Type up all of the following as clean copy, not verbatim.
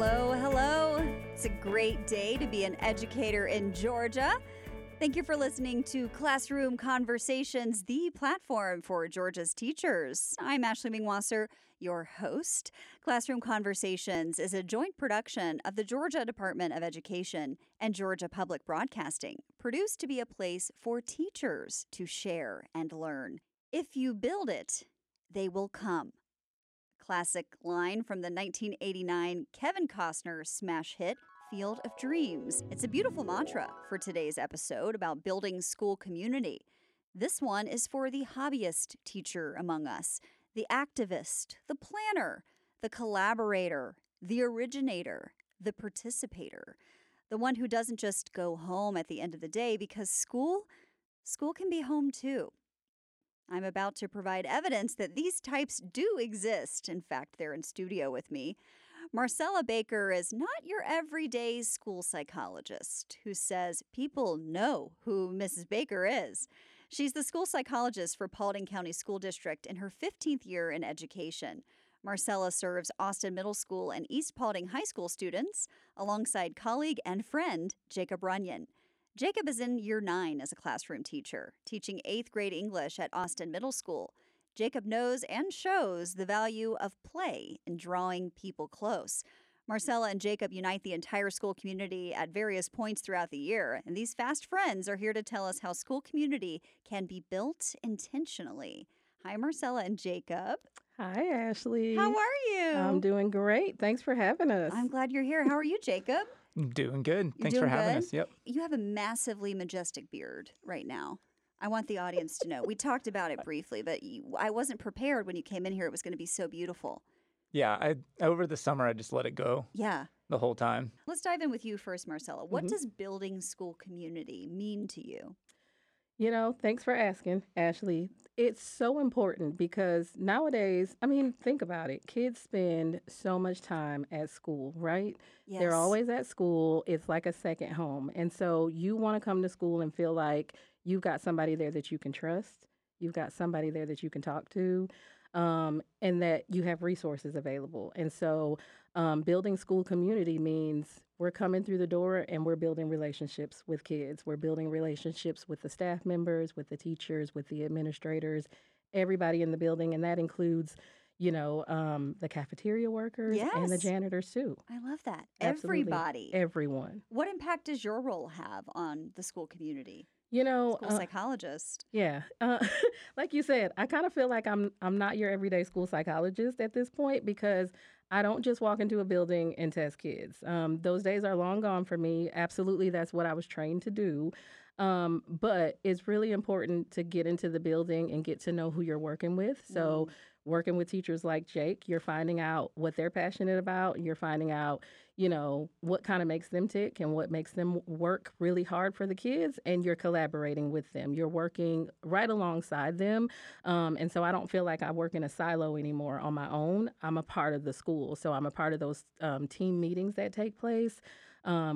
Hello, hello. It's a great day to be an educator in Georgia. Thank you for listening to Classroom Conversations, the platform for Georgia's teachers. I'm Ashley Mingwasser, your host. Classroom Conversations is a joint production of the Georgia Department of Education and Georgia Public Broadcasting, produced to be a place for teachers to share and learn. If you build it, they will come. Classic line from the 1989 Kevin Costner smash hit, Field of Dreams. It's a beautiful mantra for today's episode about building school community. This one is for the hobbyist teacher among us, the activist, the planner, the collaborator, the originator, the participator, the one who doesn't just go home at the end of the day, because school can be home too. I'm about to provide evidence that these types do exist. In fact, they're in studio with me. Marcella Baker is not your everyday school psychologist who says people know who Mrs. Baker is. She's the school psychologist for Paulding County School District in her 15th year in education. Marcella serves Austin Middle School and East Paulding High School students alongside colleague and friend Jacob Runyon. Jacob is in year 9 as a classroom teacher, teaching 8th grade English at Austin Middle School. Jacob knows and shows the value of play in drawing people close. Marcella and Jacob unite the entire school community at various points throughout the year, and these fast friends are here to tell us how school community can be built intentionally. Hi, Marcella and Jacob. Hi, Ashley. How are you? I'm doing great. Thanks for having us. I'm glad you're here. How are you, Jacob? I'm doing good. Thanks for having us. Yep. You have a massively majestic beard right now. I want the audience to know. We talked about it briefly, but I wasn't prepared when you came in here. It was going to be so beautiful. Yeah, over the summer, I just let it go. Yeah. The whole time. Let's dive in with you first, Marcella. What does building school community mean to you? You know, thanks for asking, Ashley. It's so important because nowadays, I mean, think about it. Kids spend so much time at school, right? Yes. They're always at school. It's like a second home. And so you want to come to school and feel like you've got somebody there that you can trust. You've got somebody there that you can talk to, and that you have resources available. And so building school community means we're coming through the door and we're building relationships with kids. We're building relationships with the staff members, with the teachers, with the administrators, everybody in the building. And that includes, you know, the cafeteria workers and the janitors too. I love that. Absolutely. Everybody. Everyone. What impact does your role have on the school community? You know, school psychologist. Yeah. Like you said, I kind of feel like I'm not your everyday school psychologist at this point, because I don't just walk into a building and test kids. Those days are long gone for me. Absolutely. That's what I was trained to do. But it's really important to get into the building and get to know who you're working with. So working with teachers like Jake, you're finding out what they're passionate about. You're finding out, you know, what kind of makes them tick and what makes them work really hard for the kids. And you're collaborating with them. You're working right alongside them. And so I don't feel like I work in a silo anymore on my own. I'm a part of the school. So I'm a part of those team meetings that take place.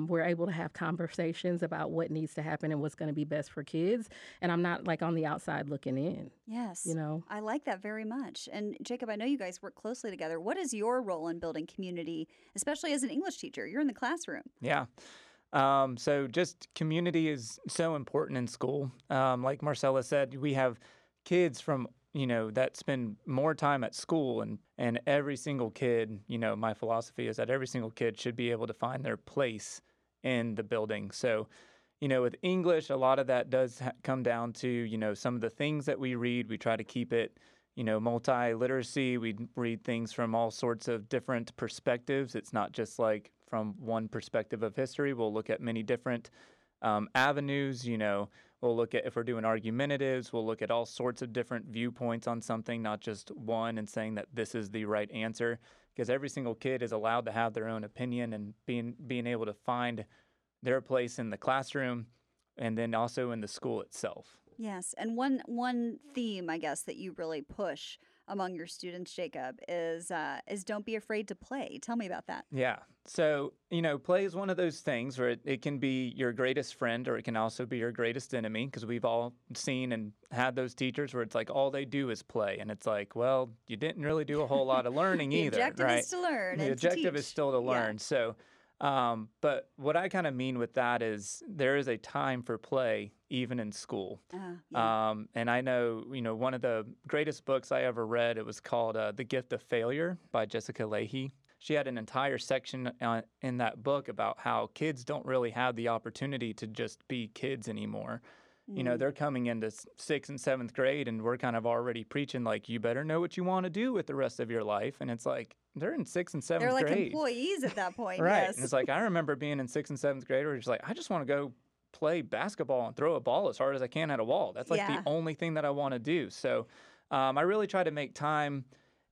We're able to have conversations about what needs to happen and what's going to be best for kids. And I'm not like on the outside looking in. Yes. You know, I like that very much. And Jacob, I know you guys work closely together. What is your role in building community, especially as an English teacher? You're in the classroom. Yeah. So just community is so important in school. Like Marcella said, we have kids from, you know, that spend more time at school, and every single kid, you know, my philosophy is that every single kid should be able to find their place in the building. So, you know, with English, a lot of that does come down to, you know, some of the things that we read. We try to keep it, you know, multi-literacy. We read things from all sorts of different perspectives. It's not just like from one perspective of history. We'll look at many different avenues, you know. We'll look at, if we're doing argumentatives, we'll look at all sorts of different viewpoints on something, not just one, and saying that this is the right answer, because every single kid is allowed to have their own opinion and being able to find their place in the classroom and then also in the school itself. Yes. And one theme, I guess, that you really push among your students, Jacob, is don't be afraid to play. Tell me about that. Yeah. So, you know, play is one of those things where it can be your greatest friend or it can also be your greatest enemy, because we've all seen and had those teachers where it's like all they do is play. And it's like, well, you didn't really do a whole lot of learning either. The objective is still to learn. Yeah. So, but what I kind of mean with that is there is a time for play even in school. Yeah. And I know, you know, one of the greatest books I ever read, it was called The Gift of Failure by Jessica Leahy. She had an entire section in that book about how kids don't really have the opportunity to just be kids anymore. Mm-hmm. You know, they're coming into 6th and 7th grade and we're kind of already preaching like, you better know what you want to do with the rest of your life. And it's like, they're in 6th and 7th grade. They're like employees at that point. Right. Yes. And it's like, I remember being in 6th and 7th grade where it's like, I just want to go play basketball and throw a ball as hard as I can at a wall. That's like the only thing that I want to do. So I really try to make time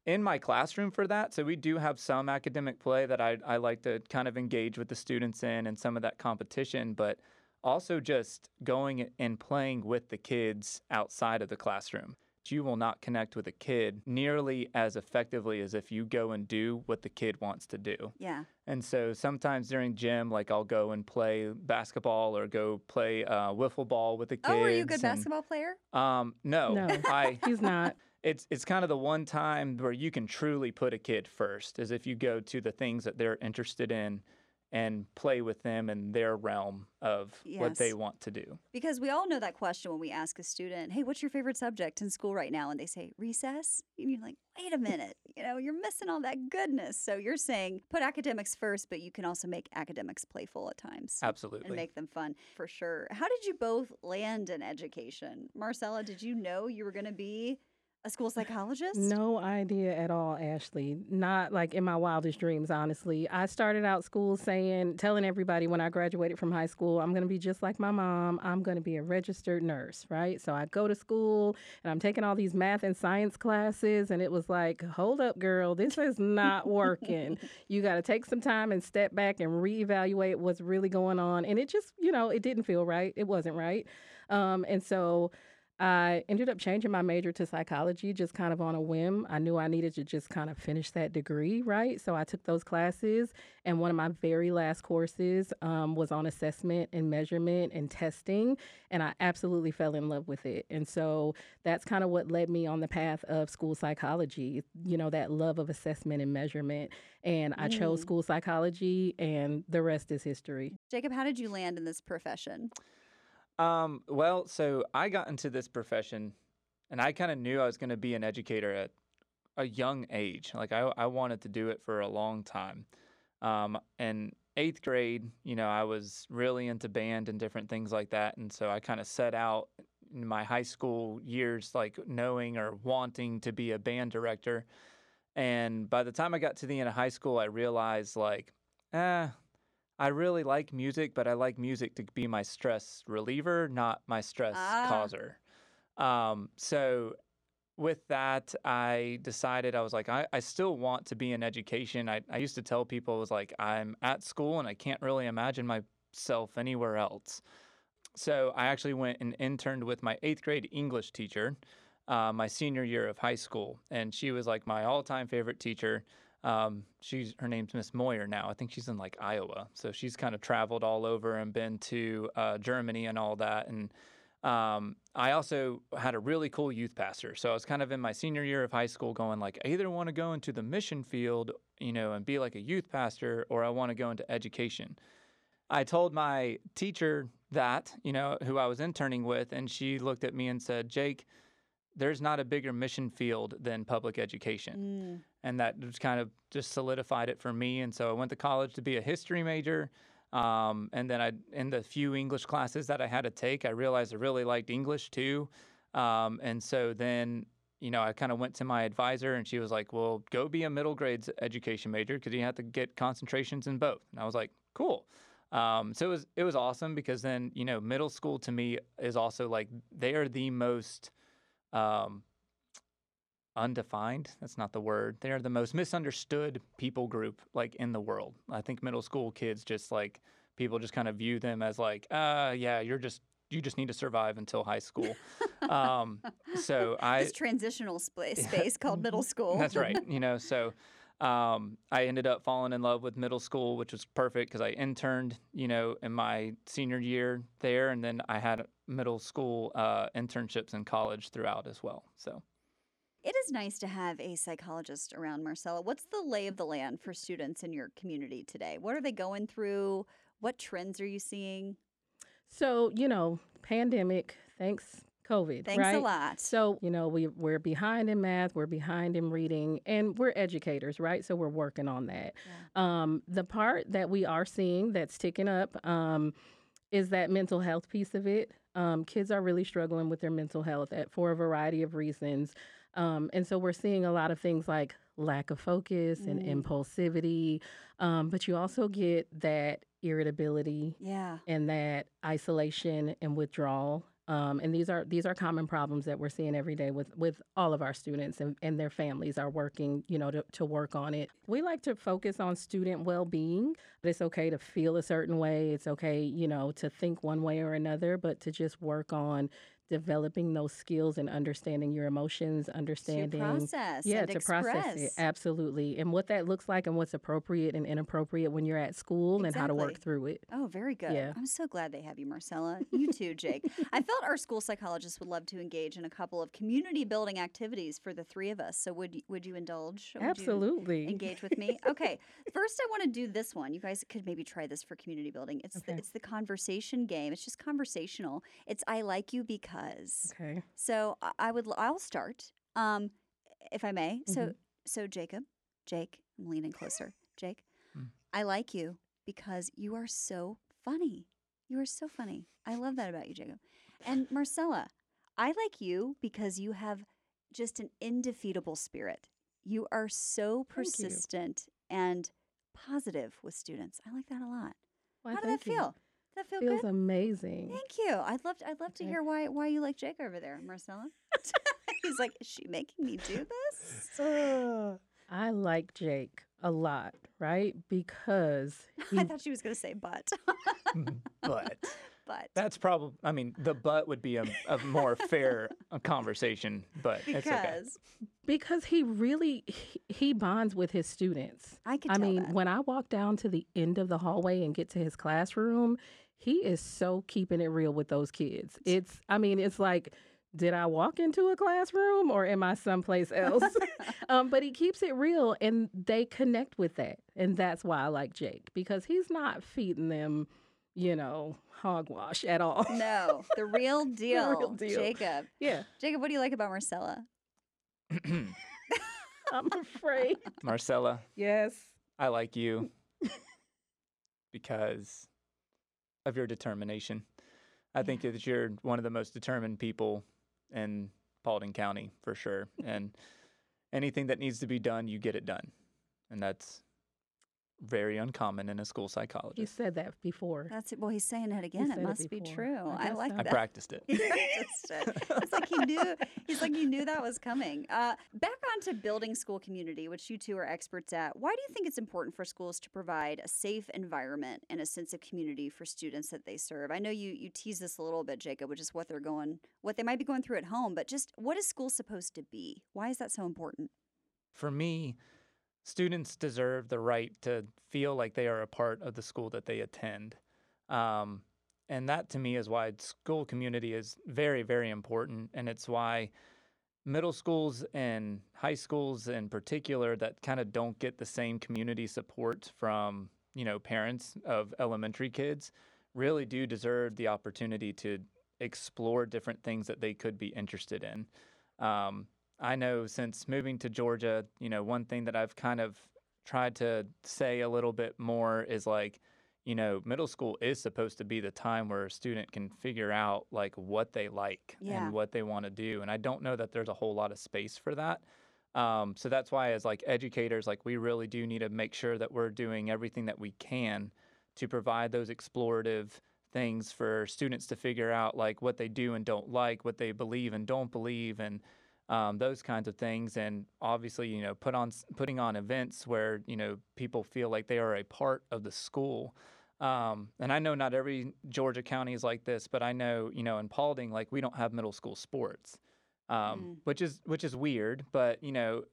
in my classroom for that. So we do have some academic play that I like to kind of engage with the students in and some of that competition, but also just going and playing with the kids outside of the classroom. You will not connect with a kid nearly as effectively as if you go and do what the kid wants to do. Yeah. And so sometimes during gym, like I'll go and play basketball or go play wiffle ball with the kids. Oh, are you a good basketball player? No. He's not. It's kind of the one time where you can truly put a kid first, is if you go to the things that they're interested in and play with them in their realm of what they want to do. Because we all know that question when we ask a student, hey, what's your favorite subject in school right now? And they say, recess. And you're like, wait a minute, you know, you're missing all that goodness. So you're saying put academics first, but you can also make academics playful at times. Absolutely. And make them fun, for sure. How did you both land in education? Marcella, did you know you were going to be a school psychologist? No idea at all, Ashley. Not like in my wildest dreams, honestly. I started out school telling everybody when I graduated from high school, I'm going to be just like my mom. I'm going to be a registered nurse, right? So I go to school and I'm taking all these math and science classes. And it was like, hold up, girl, this is not working. You got to take some time and step back and reevaluate what's really going on. And it just, you know, it didn't feel right. It wasn't right. And so I ended up changing my major to psychology just kind of on a whim. I knew I needed to just kind of finish that degree, right? So I took those classes, and one of my very last courses was on assessment and measurement and testing, and I absolutely fell in love with it. And so that's kind of what led me on the path of school psychology, you know, that love of assessment and measurement. And I chose school psychology, and the rest is history. Jacob, how did you land in this profession? Well, so I got into this profession and I kind of knew I was going to be an educator at a young age. Like I wanted to do it for a long time. And 8th grade, you know, I was really into band and different things like that. And so I kind of set out in my high school years, like knowing or wanting to be a band director. And by the time I got to the end of high school, I realized like, I really like music, but I like music to be my stress reliever, not my stress causer. So with that, I decided I was like, I still want to be in education. I used to tell people, I was like, I'm at school and I can't really imagine myself anywhere else. So I actually went and interned with my 8th grade English teacher my senior year of high school. And she was like my all-time favorite teacher. Her name's Miss Moyer now. I think she's in like Iowa. So she's kind of traveled all over and been to Germany and all that. And I also had a really cool youth pastor. So I was kind of in my senior year of high school going like, I either want to go into the mission field, you know, and be like a youth pastor, or I want to go into education. I told my teacher that, you know, who I was interning with, and she looked at me and said, Jake, there's not a bigger mission field than public education. And that just kind of just solidified it for me. And so I went to college to be a history major. And then in the few English classes that I had to take, I realized I really liked English too. And so then, you know, I kind of went to my advisor and she was like, well, go be a middle grades education major because you have to get concentrations in both. And I was like, cool. So it was awesome because then, you know, middle school to me is also like, they are the most undefined. That's not the word. They are the most misunderstood people group like in the world. I think middle school kids just like people just kind of view them as like, yeah, you're just you just need to survive until high school. This transitional space called middle school. That's right. I ended up falling in love with middle school, which was perfect because I interned, in my senior year there. And then I had middle school internships in college throughout as well. So it is nice to have a psychologist around, Marcella. What's the lay of the land for students in your community today? What are they going through? What trends are you seeing? So, pandemic, thanks COVID, thanks right? a lot. So, we're behind in math, we're behind in reading, and we're educators, right? So we're working on that. Yeah. The part that we are seeing that's ticking up is that mental health piece of it. Kids are really struggling with their mental health for a variety of reasons. And so we're seeing a lot of things like lack of focus and impulsivity. But you also get that irritability and that isolation and withdrawal. And these are common problems that we're seeing every day with all of our students and their families are working, to work on it. We like to focus on student well-being, but it's okay to feel a certain way. It's okay, to think one way or another, but to just work on developing those skills and understanding your emotions, process it. Absolutely. And what that looks like and what's appropriate and inappropriate when you're at school and how to work through it. Oh, very good. Yeah. I'm so glad they have you, Marcella. You too, Jake. I felt our school psychologists would love to engage in a couple of community building activities for the three of us. So would you indulge? Absolutely. Engage with me? Okay. First, I want to do this one. You guys could maybe try this for community building. It's the conversation game. It's just conversational. It's I like you because. Okay. So I'll start, if I may. Mm-hmm. So Jake, I'm leaning closer. Jake, I like you because you are so funny. You are so funny. I love that about you, Jacob. And Marcella, I like you because you have just an indefeatable spirit. You are so persistent and positive with students. I like that a lot. Well, how did that feel? That feels good? Amazing. Thank you. I'd love to hear why you like Jake over there, Marcella. He's like, is she making me do this? I like Jake a lot, right? Because I thought she was going to say but. But that's probably. I mean, the but would be a more fair conversation. But because he really he bonds with his students. I mean, when I walk down to the end of the hallway and get to his classroom, he is so keeping it real with those kids. It's like, did I walk into a classroom or am I someplace else? But he keeps it real and they connect with that. And that's why I like Jake, because he's not feeding them, hogwash at all. No, the real deal. The real deal. Jacob. Yeah. Jacob, what do you like about Marcella? I'm afraid. Marcella. Yes. I like you because of your determination. I think that you're one of the most determined people in Paulding County, for sure. And anything that needs to be done, you get it done. And that's very uncommon in a school psychologist. You said that before. That's it. Well, he's saying it again. It must be true. I like that. I practiced it. It's like he knew. He's like, you knew that was coming. Back on to building school community, which you two are experts at. Why do you think it's important for schools to provide a safe environment and a sense of community for students that they serve? I know you teased this a little bit, Jacob, which is what they might be going through at home, but just what is school supposed to be? Why is that so important? For me, students deserve the right to feel like they are a part of the school that they attend. And that, to me, is why school community is very, very important. And it's why middle schools and high schools in particular that kind of don't get the same community support from, parents of elementary kids really do deserve the opportunity to explore different things that they could be interested in. I know since moving to Georgia, one thing that I've kind of tried to say a little bit more is like, middle school is supposed to be the time where a student can figure out like what they like and what they want to do. And I don't know that there's a whole lot of space for that. So that's why as like educators, like we really do need to make sure that we're doing everything that we can to provide those explorative things for students to figure out like what they do and don't like, what they believe and don't believe, and those kinds of things. And obviously, putting on events where, people feel like they are a part of the school And I know not every Georgia county is like this, but I know, you know, in Paulding, like, we don't have middle school sports, which is weird, but, you know,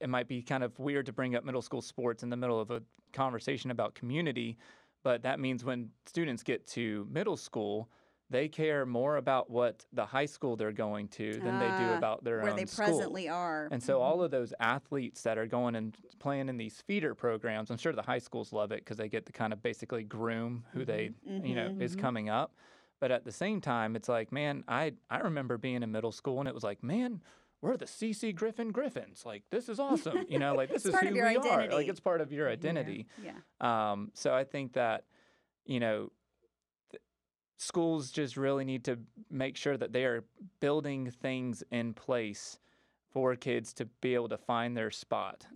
it might be kind of weird to bring up middle school sports in the middle of a conversation about community, but that means when students get to middle school, they care more about what the high school they're going to than they do about their own school. Where they presently are. And so all of those athletes that are going and playing in these feeder programs, I'm sure the high schools love it because they get to kind of basically groom who they, you know, is coming up. But at the same time, it's like, man, I remember being in middle school and it was like, man, we're the C.C. Griffins. Like, this is awesome. You know, like, this is who we are. Like, it's part of your identity. Yeah. So I think that, you know, schools just really need to make sure that they are building things in place for kids to be able to find their spot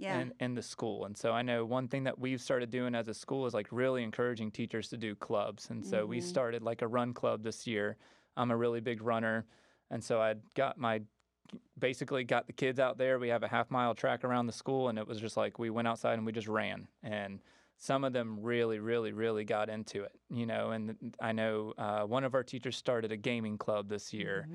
in the school. And so I know one thing that we've started doing as a school is like really encouraging teachers to do clubs. And so we started like a run club this year. I'm a really big runner. And so I got basically got the kids out there. We have a half-mile track around the school, and it was just like we went outside and we just ran. And some of them really, really, really got into it, you know, and I know one of our teachers started a gaming club this year.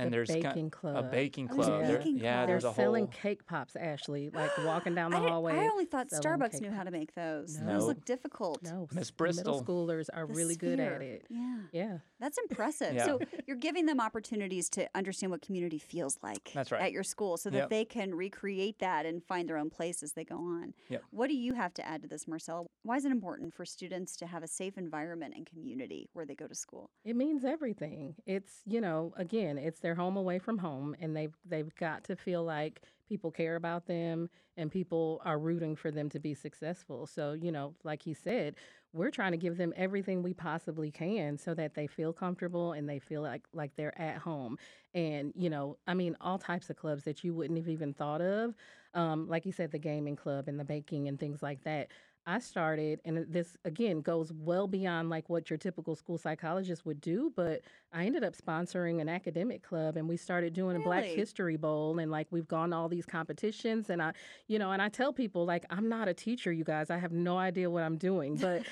And there's a baking club. There's a whole... They're selling cake pops, Ashley, like walking down the hallway. I only thought Starbucks knew how to make those. No. Those look difficult. No, Miss Bristol. Middle schoolers are really good at it. Yeah. That's impressive. So you're giving them opportunities to understand what community feels like at your school so that they can recreate that and find their own place as they go on. What do you have to add to this, Marcella? Why is it important for students to have a safe environment and community where they go to school? It means everything. It's, you know, again, it's their home away from home, and they've got to feel like people care about them and people are rooting for them to be successful. So, you know, like he said, we're trying to give them everything we possibly can so that they feel comfortable and they feel like they're at home. And, you know, I mean, all types of clubs that you wouldn't have even thought of. Like he said, the gaming club and the baking and things like that. I started, and this, again, goes well beyond like what your typical school psychologist would do, but I ended up sponsoring an academic club, and we started doing a Black History Bowl, and like we've gone to all these competitions, and I, you know, and I tell people, like, I'm not a teacher, you guys. I have no idea what I'm doing, but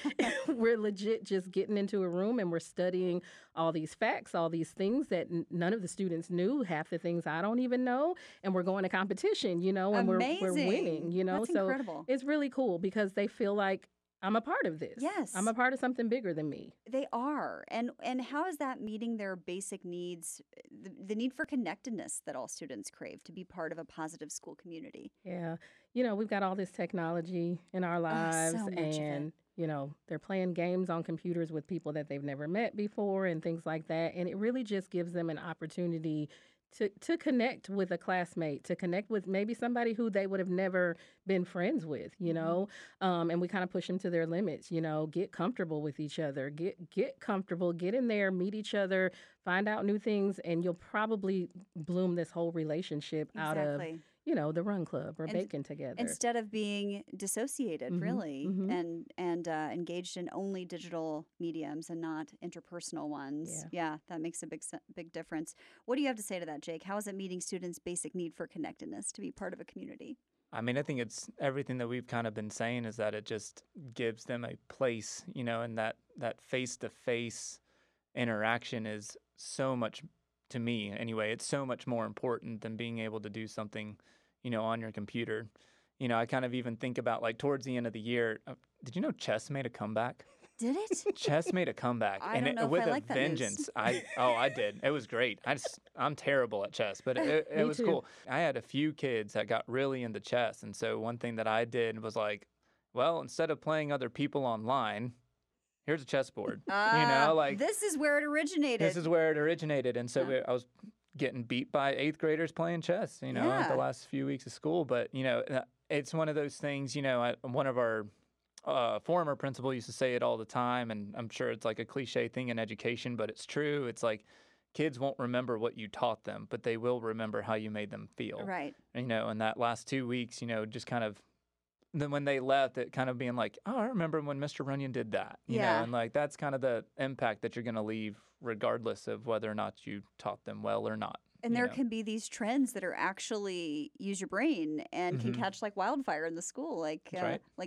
we're legit just getting into a room, and we're studying all these facts, all these things that none of the students knew, half the things I don't even know, and we're going to competition, you know, and we're winning, you know. That's so incredible. It's really cool because they feel like I'm a part of this. Yes. I'm a part of something bigger than me. They are. And how is that meeting their basic needs, the need for connectedness that all students crave to be part of a positive school community? Yeah. You know, we've got all this technology in our lives, and, you know, they're playing games on computers with people that they've never met before and things like that. And it really just gives them an opportunity to connect with a classmate, to connect with maybe somebody who they would have never been friends with, you know, and we kind of push them to their limits, you know, get comfortable with each other, get comfortable, get in there, meet each other, find out new things, and you'll probably bloom this whole relationship out of, you know, the run club or baking together. Instead of being dissociated, really, and engaged in only digital mediums and not interpersonal ones. Yeah, that makes a big difference. What do you have to say to that, Jake? How is it meeting students' basic need for connectedness to be part of a community? I mean, I think it's everything that we've kind of been saying is that it just gives them a place, you know, and that face-to-face interaction is so much, to me anyway, it's so much more important than being able to do something, you know, on your computer. You know, I kind of even think about like towards the end of the year, did you know chess made a comeback? Did it? Chess made a comeback. I don't know if I like that vengeance. I did. It was great. I'm terrible at chess, but it was cool. I had a few kids that got really into chess. And so one thing that I did was like, well, instead of playing other people online, here's a chessboard, you know, like this is where it originated. And so I was getting beat by eighth graders playing chess, you know, the last few weeks of school. But, you know, it's one of those things, you know, one of our former principal used to say it all the time. And I'm sure it's like a cliche thing in education, but it's true. It's like kids won't remember what you taught them, but they will remember how you made them feel. Right. You know, and that last 2 weeks, you know, just kind of. Then when they left, it kind of being like, oh, I remember when Mr. Runyon did that, you know, and like that's kind of the impact that you're going to leave regardless of whether or not you taught them well or not. And there can be these trends that are actually use your brain and can catch like wildfire in the school, like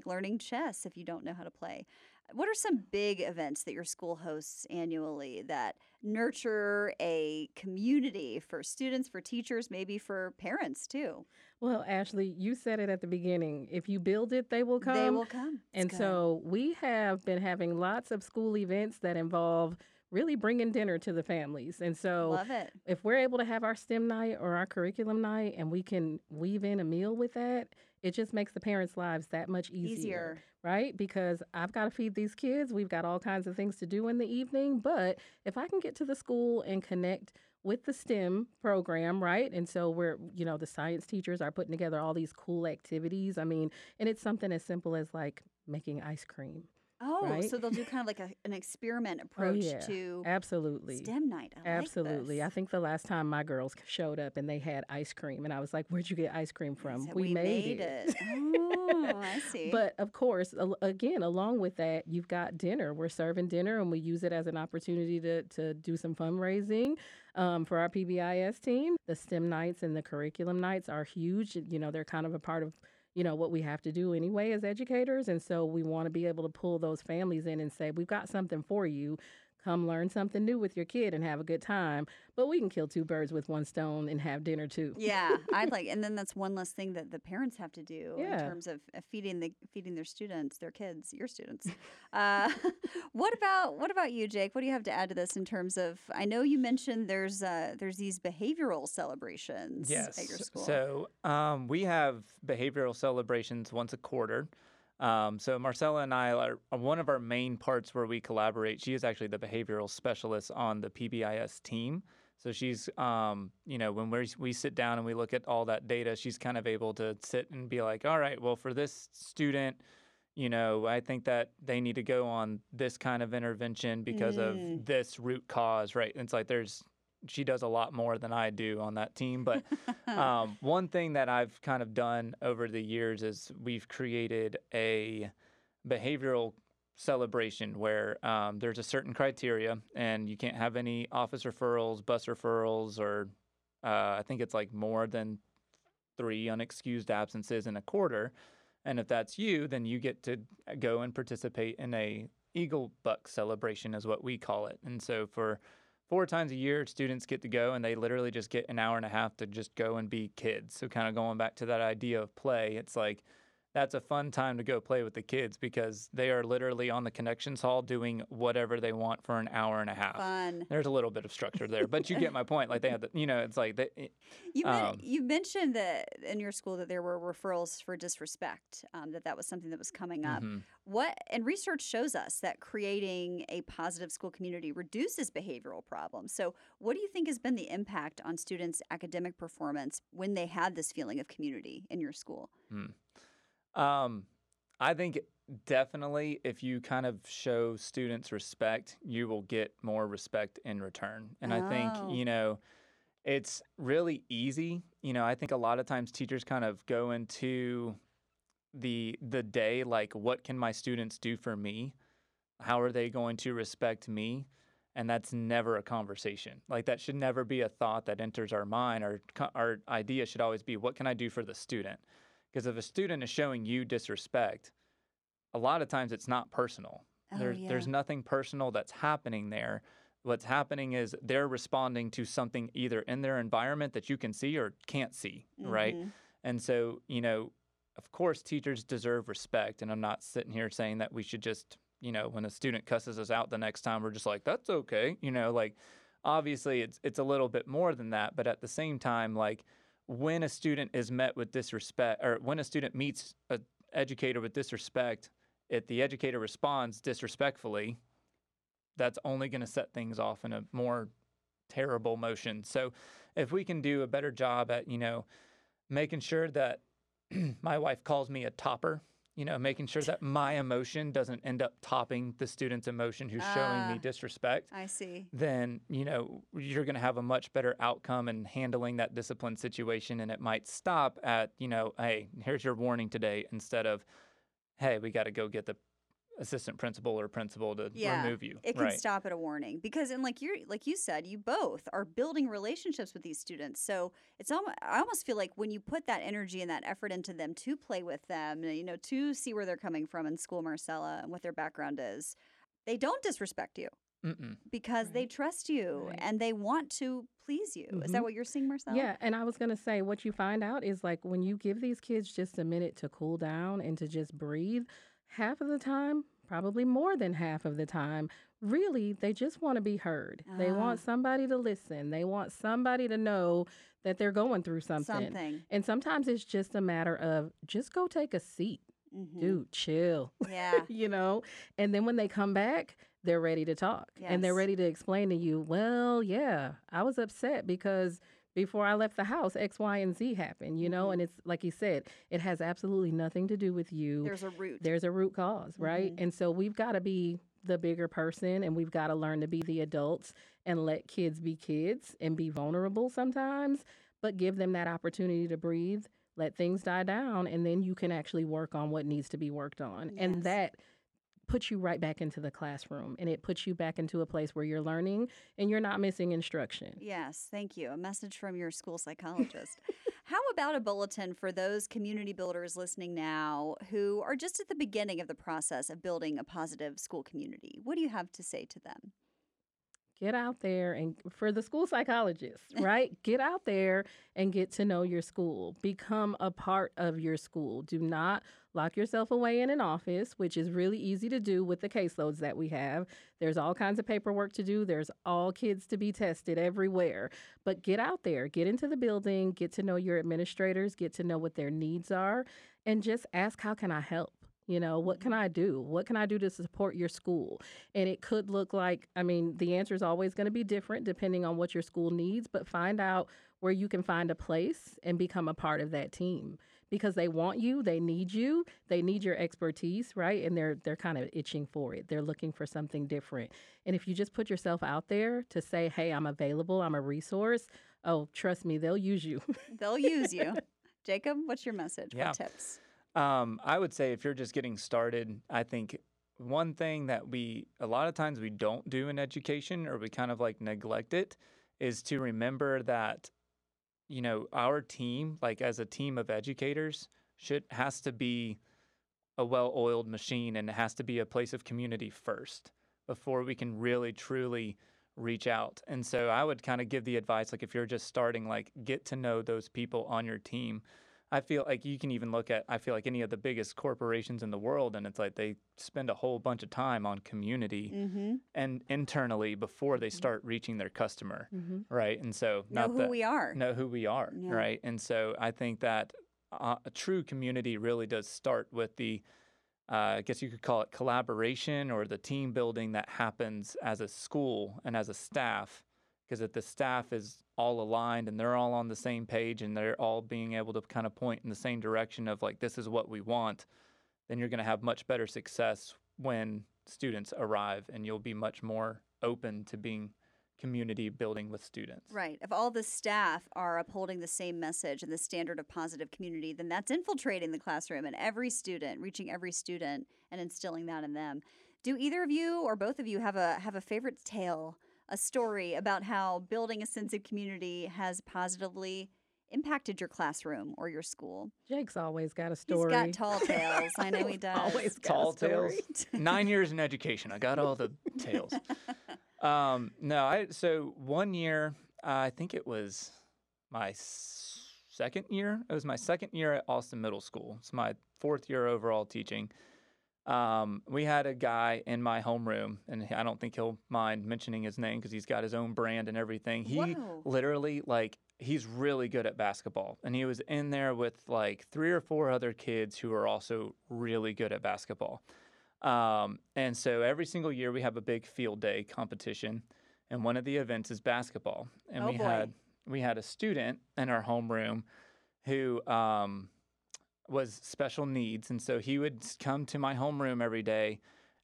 learning chess if you don't know how to play. What are some big events that your school hosts annually that nurture a community for students, for teachers, maybe for parents too? Well, Ashley, you said it at the beginning. If you build it, they will come. They will come. And so we have been having lots of school events that involve really bringing dinner to the families. And so if we're able to have our STEM night or our curriculum night and we can weave in a meal with that, it just makes the parents' lives that much easier, right? Because I've got to feed these kids. We've got all kinds of things to do in the evening. But if I can get to the school and connect with the STEM program, right? And so we're, you know, the science teachers are putting together all these cool activities. I mean, and it's something as simple as like making ice cream. Oh, right? So they'll do kind of like an experiment approach to STEM night. I like this. I think the last time my girls showed up and they had ice cream, and I was like, "Where'd you get ice cream from?" So we made it. Oh, I see. But of course, again, along with that, you've got dinner. We're serving dinner, and we use it as an opportunity to do some fundraising for our PBIS team. The STEM nights and the curriculum nights are huge. You know, they're kind of a part of, you know, what we have to do anyway as educators. And so we want to be able to pull those families in and say, we've got something for you. Come learn something new with your kid and have a good time. But we can kill two birds with one stone and have dinner too. Yeah, I'd like, and then that's one less thing that the parents have to do in terms of feeding their students, their kids, your students. What about you, Jake? What do you have to add to this in terms of? I know you mentioned there's these behavioral celebrations at your school. So we have behavioral celebrations once a quarter. So Marcella and I are one of our main parts where we collaborate. She is actually the behavioral specialist on the PBIS team. So she's, you know, when we sit down and we look at all that data, she's kind of able to sit and be like, all right, well, for this student, you know, I think that they need to go on this kind of intervention because of this root cause, right? And it's like she does a lot more than I do on that team. But one thing that I've kind of done over the years is we've created a behavioral celebration where there's a certain criteria and you can't have any office referrals, bus referrals, or I think it's like more than 3 unexcused absences in a quarter. And if that's you, then you get to go and participate in a Eagle Buck celebration is what we call it. And so for 4 times a year, students get to go, and they literally just get an hour and a half to just go and be kids. So kind of going back to that idea of play, it's like that's a fun time to go play with the kids because they are literally on the connections hall doing whatever they want for an hour and a half. Fun. There's a little bit of structure there, but you get my point. Like they have the, you know, it's like they, you mentioned that in your school that there were referrals for disrespect, that was something that was coming up. And research shows us that creating a positive school community reduces behavioral problems. So what do you think has been the impact on students' academic performance when they had this feeling of community in your school? I think definitely if you kind of show students respect, you will get more respect in return. And I think, you know, it's really easy. You know, I think a lot of times teachers kind of go into the day like, what can my students do for me? How are they going to respect me? And that's never a conversation. Like that should never be a thought that enters our mind. Our idea should always be, what can I do for the student? Because if a student is showing you disrespect, a lot of times it's not personal. There's nothing personal that's happening there. What's happening is they're responding to something either in their environment that you can see or can't see, right? And so, you know, of course, teachers deserve respect. And I'm not sitting here saying that we should just, you know, when a student cusses us out the next time, we're just like, that's okay. You know, like, obviously, it's a little bit more than that. But at the same time, like, when a student is met with disrespect, or when a student meets an educator with disrespect, if the educator responds disrespectfully, that's only going to set things off in a more terrible motion. So if we can do a better job at, you know, making sure that my wife calls me a topper, you know, making sure that my emotion doesn't end up topping the student's emotion who's showing me disrespect. I see. Then, you know, you're going to have a much better outcome in handling that discipline situation. And it might stop at, you know, hey, here's your warning today instead of, hey, we got to go get the assistant principal or principal to remove you. It can stop at a warning, because and like you said, you both are building relationships with these students. So it's almost, I almost feel like when you put that energy and that effort into them to play with them, you know, to see where they're coming from in school, Marcella, and what their background is, they don't disrespect you. Mm-mm. Because they trust you and they want to please you. Mm-hmm. Is that what you're seeing, Marcella? Yeah, and I was going to say, what you find out is like when you give these kids just a minute to cool down and to just breathe, half of the time, probably more than half of the time, really, they just want to be heard. Ah. They want somebody to listen. They want somebody to know that they're going through something. And sometimes it's just a matter of just go take a seat. Mm-hmm. Dude, chill. Yeah. You know? And then when they come back, they're ready to talk. Yes. And they're ready to explain to you, well, yeah, I was upset because before I left the house, X, Y, and Z happened, you know? Mm-hmm. And it's like you said, it has absolutely nothing to do with you. There's a root. There's a root cause, right? Mm-hmm. And so we've got to be the bigger person, and we've got to learn to be the adults and let kids be kids and be vulnerable sometimes, but give them that opportunity to breathe. Let things die down, and then you can actually work on what needs to be worked on. Yes. And that puts you right back into the classroom, and it puts you back into a place where you're learning and you're not missing instruction. Yes, thank you. A message from your school psychologist. How about a bulletin for those community builders listening now who are just at the beginning of the process of building a positive school community? What do you have to say to them? Get out there, and for the school psychologists, right? Get out there and get to know your school. Become a part of your school. Do not lock yourself away in an office, which is really easy to do with the caseloads that we have. There's all kinds of paperwork to do. There's all kids to be tested everywhere. But get out there. Get into the building. Get to know your administrators. Get to know what their needs are. And just ask, how can I help? You know, what can I do? What can I do to support your school? And it could look like, I mean, the answer is always going to be different depending on what your school needs, but find out where you can find a place and become a part of that team, because they want you, they need your expertise, right? And they're kind of itching for it. They're looking for something different. And if you just put yourself out there to say, hey, I'm available, I'm a resource, oh, trust me, they'll use you. They'll use you. Jacob, what's your message? Yeah. What tips? I would say if you're just getting started, I think one thing that a lot of times we don't do in education, or we kind of like neglect it, is to remember that, you know, our team, like as a team of educators, has to be a well-oiled machine, and it has to be a place of community first before we can really, truly reach out. And so I would kind of give the advice, like if you're just starting, like get to know those people on your team. I feel like you can even look at, I feel like any of the biggest corporations in the world, and it's like they spend a whole bunch of time on community and internally before they start reaching their customer, right? And so know who we are, right? And so I think that a true community really does start with the, I guess you could call it collaboration or the team building that happens as a school and as a staff. Because if the staff is all aligned and they're all on the same page and they're all being able to kind of point in the same direction of like, this is what we want, then you're going to have much better success when students arrive, and you'll be much more open to being community building with students. Right. If all the staff are upholding the same message and the standard of positive community, then that's infiltrating the classroom and every student, reaching every student and instilling that in them. Do either of you or both of you have a favorite tale, a story about how building a sense of community has positively impacted your classroom or your school? Jake's always got a story. He's got tall tales. I know he does. Always tall tales. 9 years in education. I got all the tales. So 1 year, I think it was my second year. It was my second year at Austin Middle School. It's my fourth year overall teaching. We had a guy in my homeroom, and I don't think he'll mind mentioning his name because he's got his own brand and everything. Literally, like, he's really good at basketball. And he was in there with, like, 3 or 4 other kids who are also really good at basketball. And so every single year we have a big field day competition, and one of the events is basketball. And we had a student in our homeroom who was special needs, and so he would come to my homeroom every day,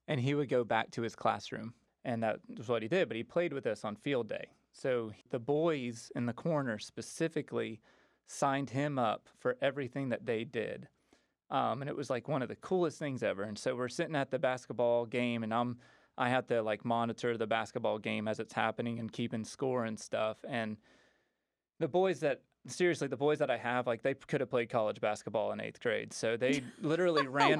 and he would go back to his classroom, and that was what he did, but he played with us on field day. So the boys in the corner specifically signed him up for everything that they did. And it was like one of the coolest things ever. And so we're sitting at the basketball game, and I had to like monitor the basketball game as it's happening and keeping score and stuff. And the boys that the boys that I have, like, they could have played college basketball in 8th grade. So they literally ran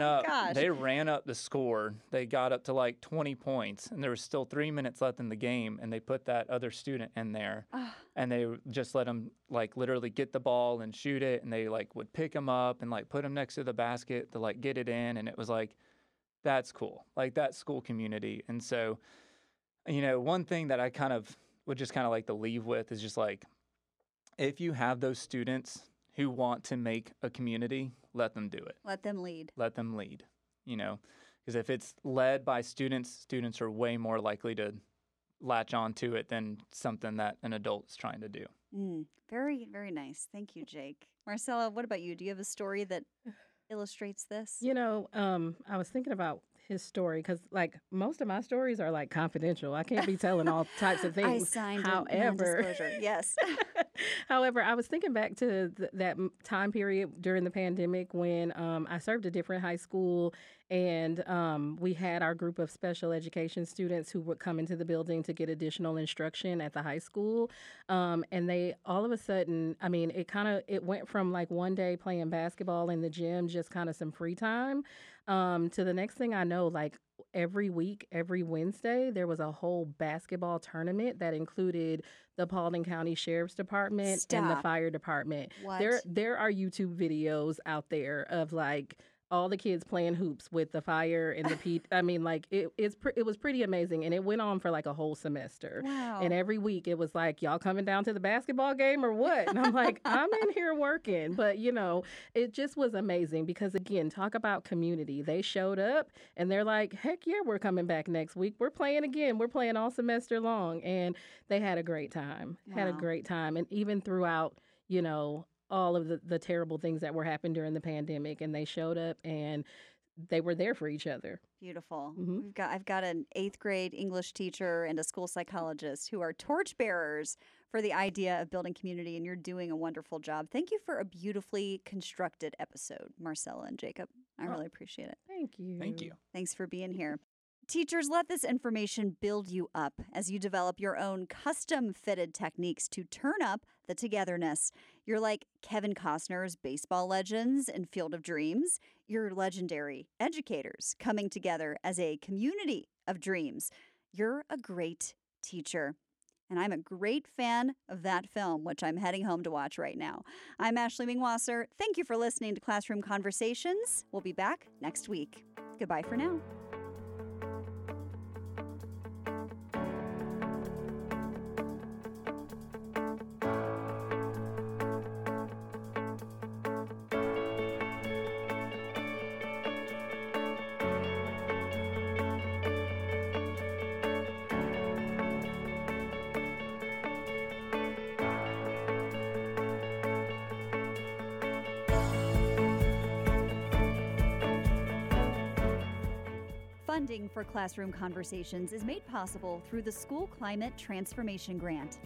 they ran up the score. They got up to like 20 points, and there was still 3 minutes left in the game, and they put that other student in there, and they just let him like literally get the ball and shoot it, and they like would pick him up and like put him next to the basket to like get it in, and it was like, that's cool. Like, that's school community. And so, you know, one thing that I kind of would just kind of like to leave with is just like, if you have those students who want to make a community, let them do it. Let them lead. Let them lead, you know, because if it's led by students, students are way more likely to latch on to it than something that an adult's trying to do. Mm, very, very nice. Thank you, Jake. Marcella, what about you? Do you have a story that illustrates this? You know, I was thinking about his story, because like most of my stories are like confidential. I can't be telling all types of things. I signed non-disclosure. Yes. However, I was thinking back to that time period during the pandemic when I served a different high school, and we had our group of special education students who would come into the building to get additional instruction at the high school. And they all of a sudden, I mean, it went from like one day playing basketball in the gym, just kind of some free time, to the next thing I know, like every week, every Wednesday, there was a whole basketball tournament that included the Paulding County Sheriff's Department and the fire department. What? There are YouTube videos out there of like all the kids playing hoops with the fire and the I mean, like it was pretty amazing, and it went on for like a whole semester. Wow. And every week it was like, y'all coming down to the basketball game or what? And I'm like, I'm in here working. But, you know, it just was amazing because, again, talk about community. They showed up and they're like, heck yeah, we're coming back next week. We're playing again. We're playing all semester long. And they had a great time. Wow. Had a great time. And even throughout, you know, all of the terrible things that were happening during the pandemic, and they showed up and they were there for each other. Beautiful. Mm-hmm. I've got an 8th grade English teacher and a school psychologist who are torchbearers for the idea of building community, and you're doing a wonderful job. Thank you for a beautifully constructed episode, Marcella and Jacob. I really appreciate it. Thank you. Thank you. Thanks for being here. Teachers, let this information build you up as you develop your own custom-fitted techniques to turn up the togetherness. You're like Kevin Costner's baseball legends in Field of Dreams. You're legendary educators coming together as a community of dreams. You're a great teacher. And I'm a great fan of that film, which I'm heading home to watch right now. I'm Ashley Mingwasser. Thank you for listening to Classroom Conversations. We'll be back next week. Goodbye for now. Funding for Classroom Conversations is made possible through the School Climate Transformation Grant.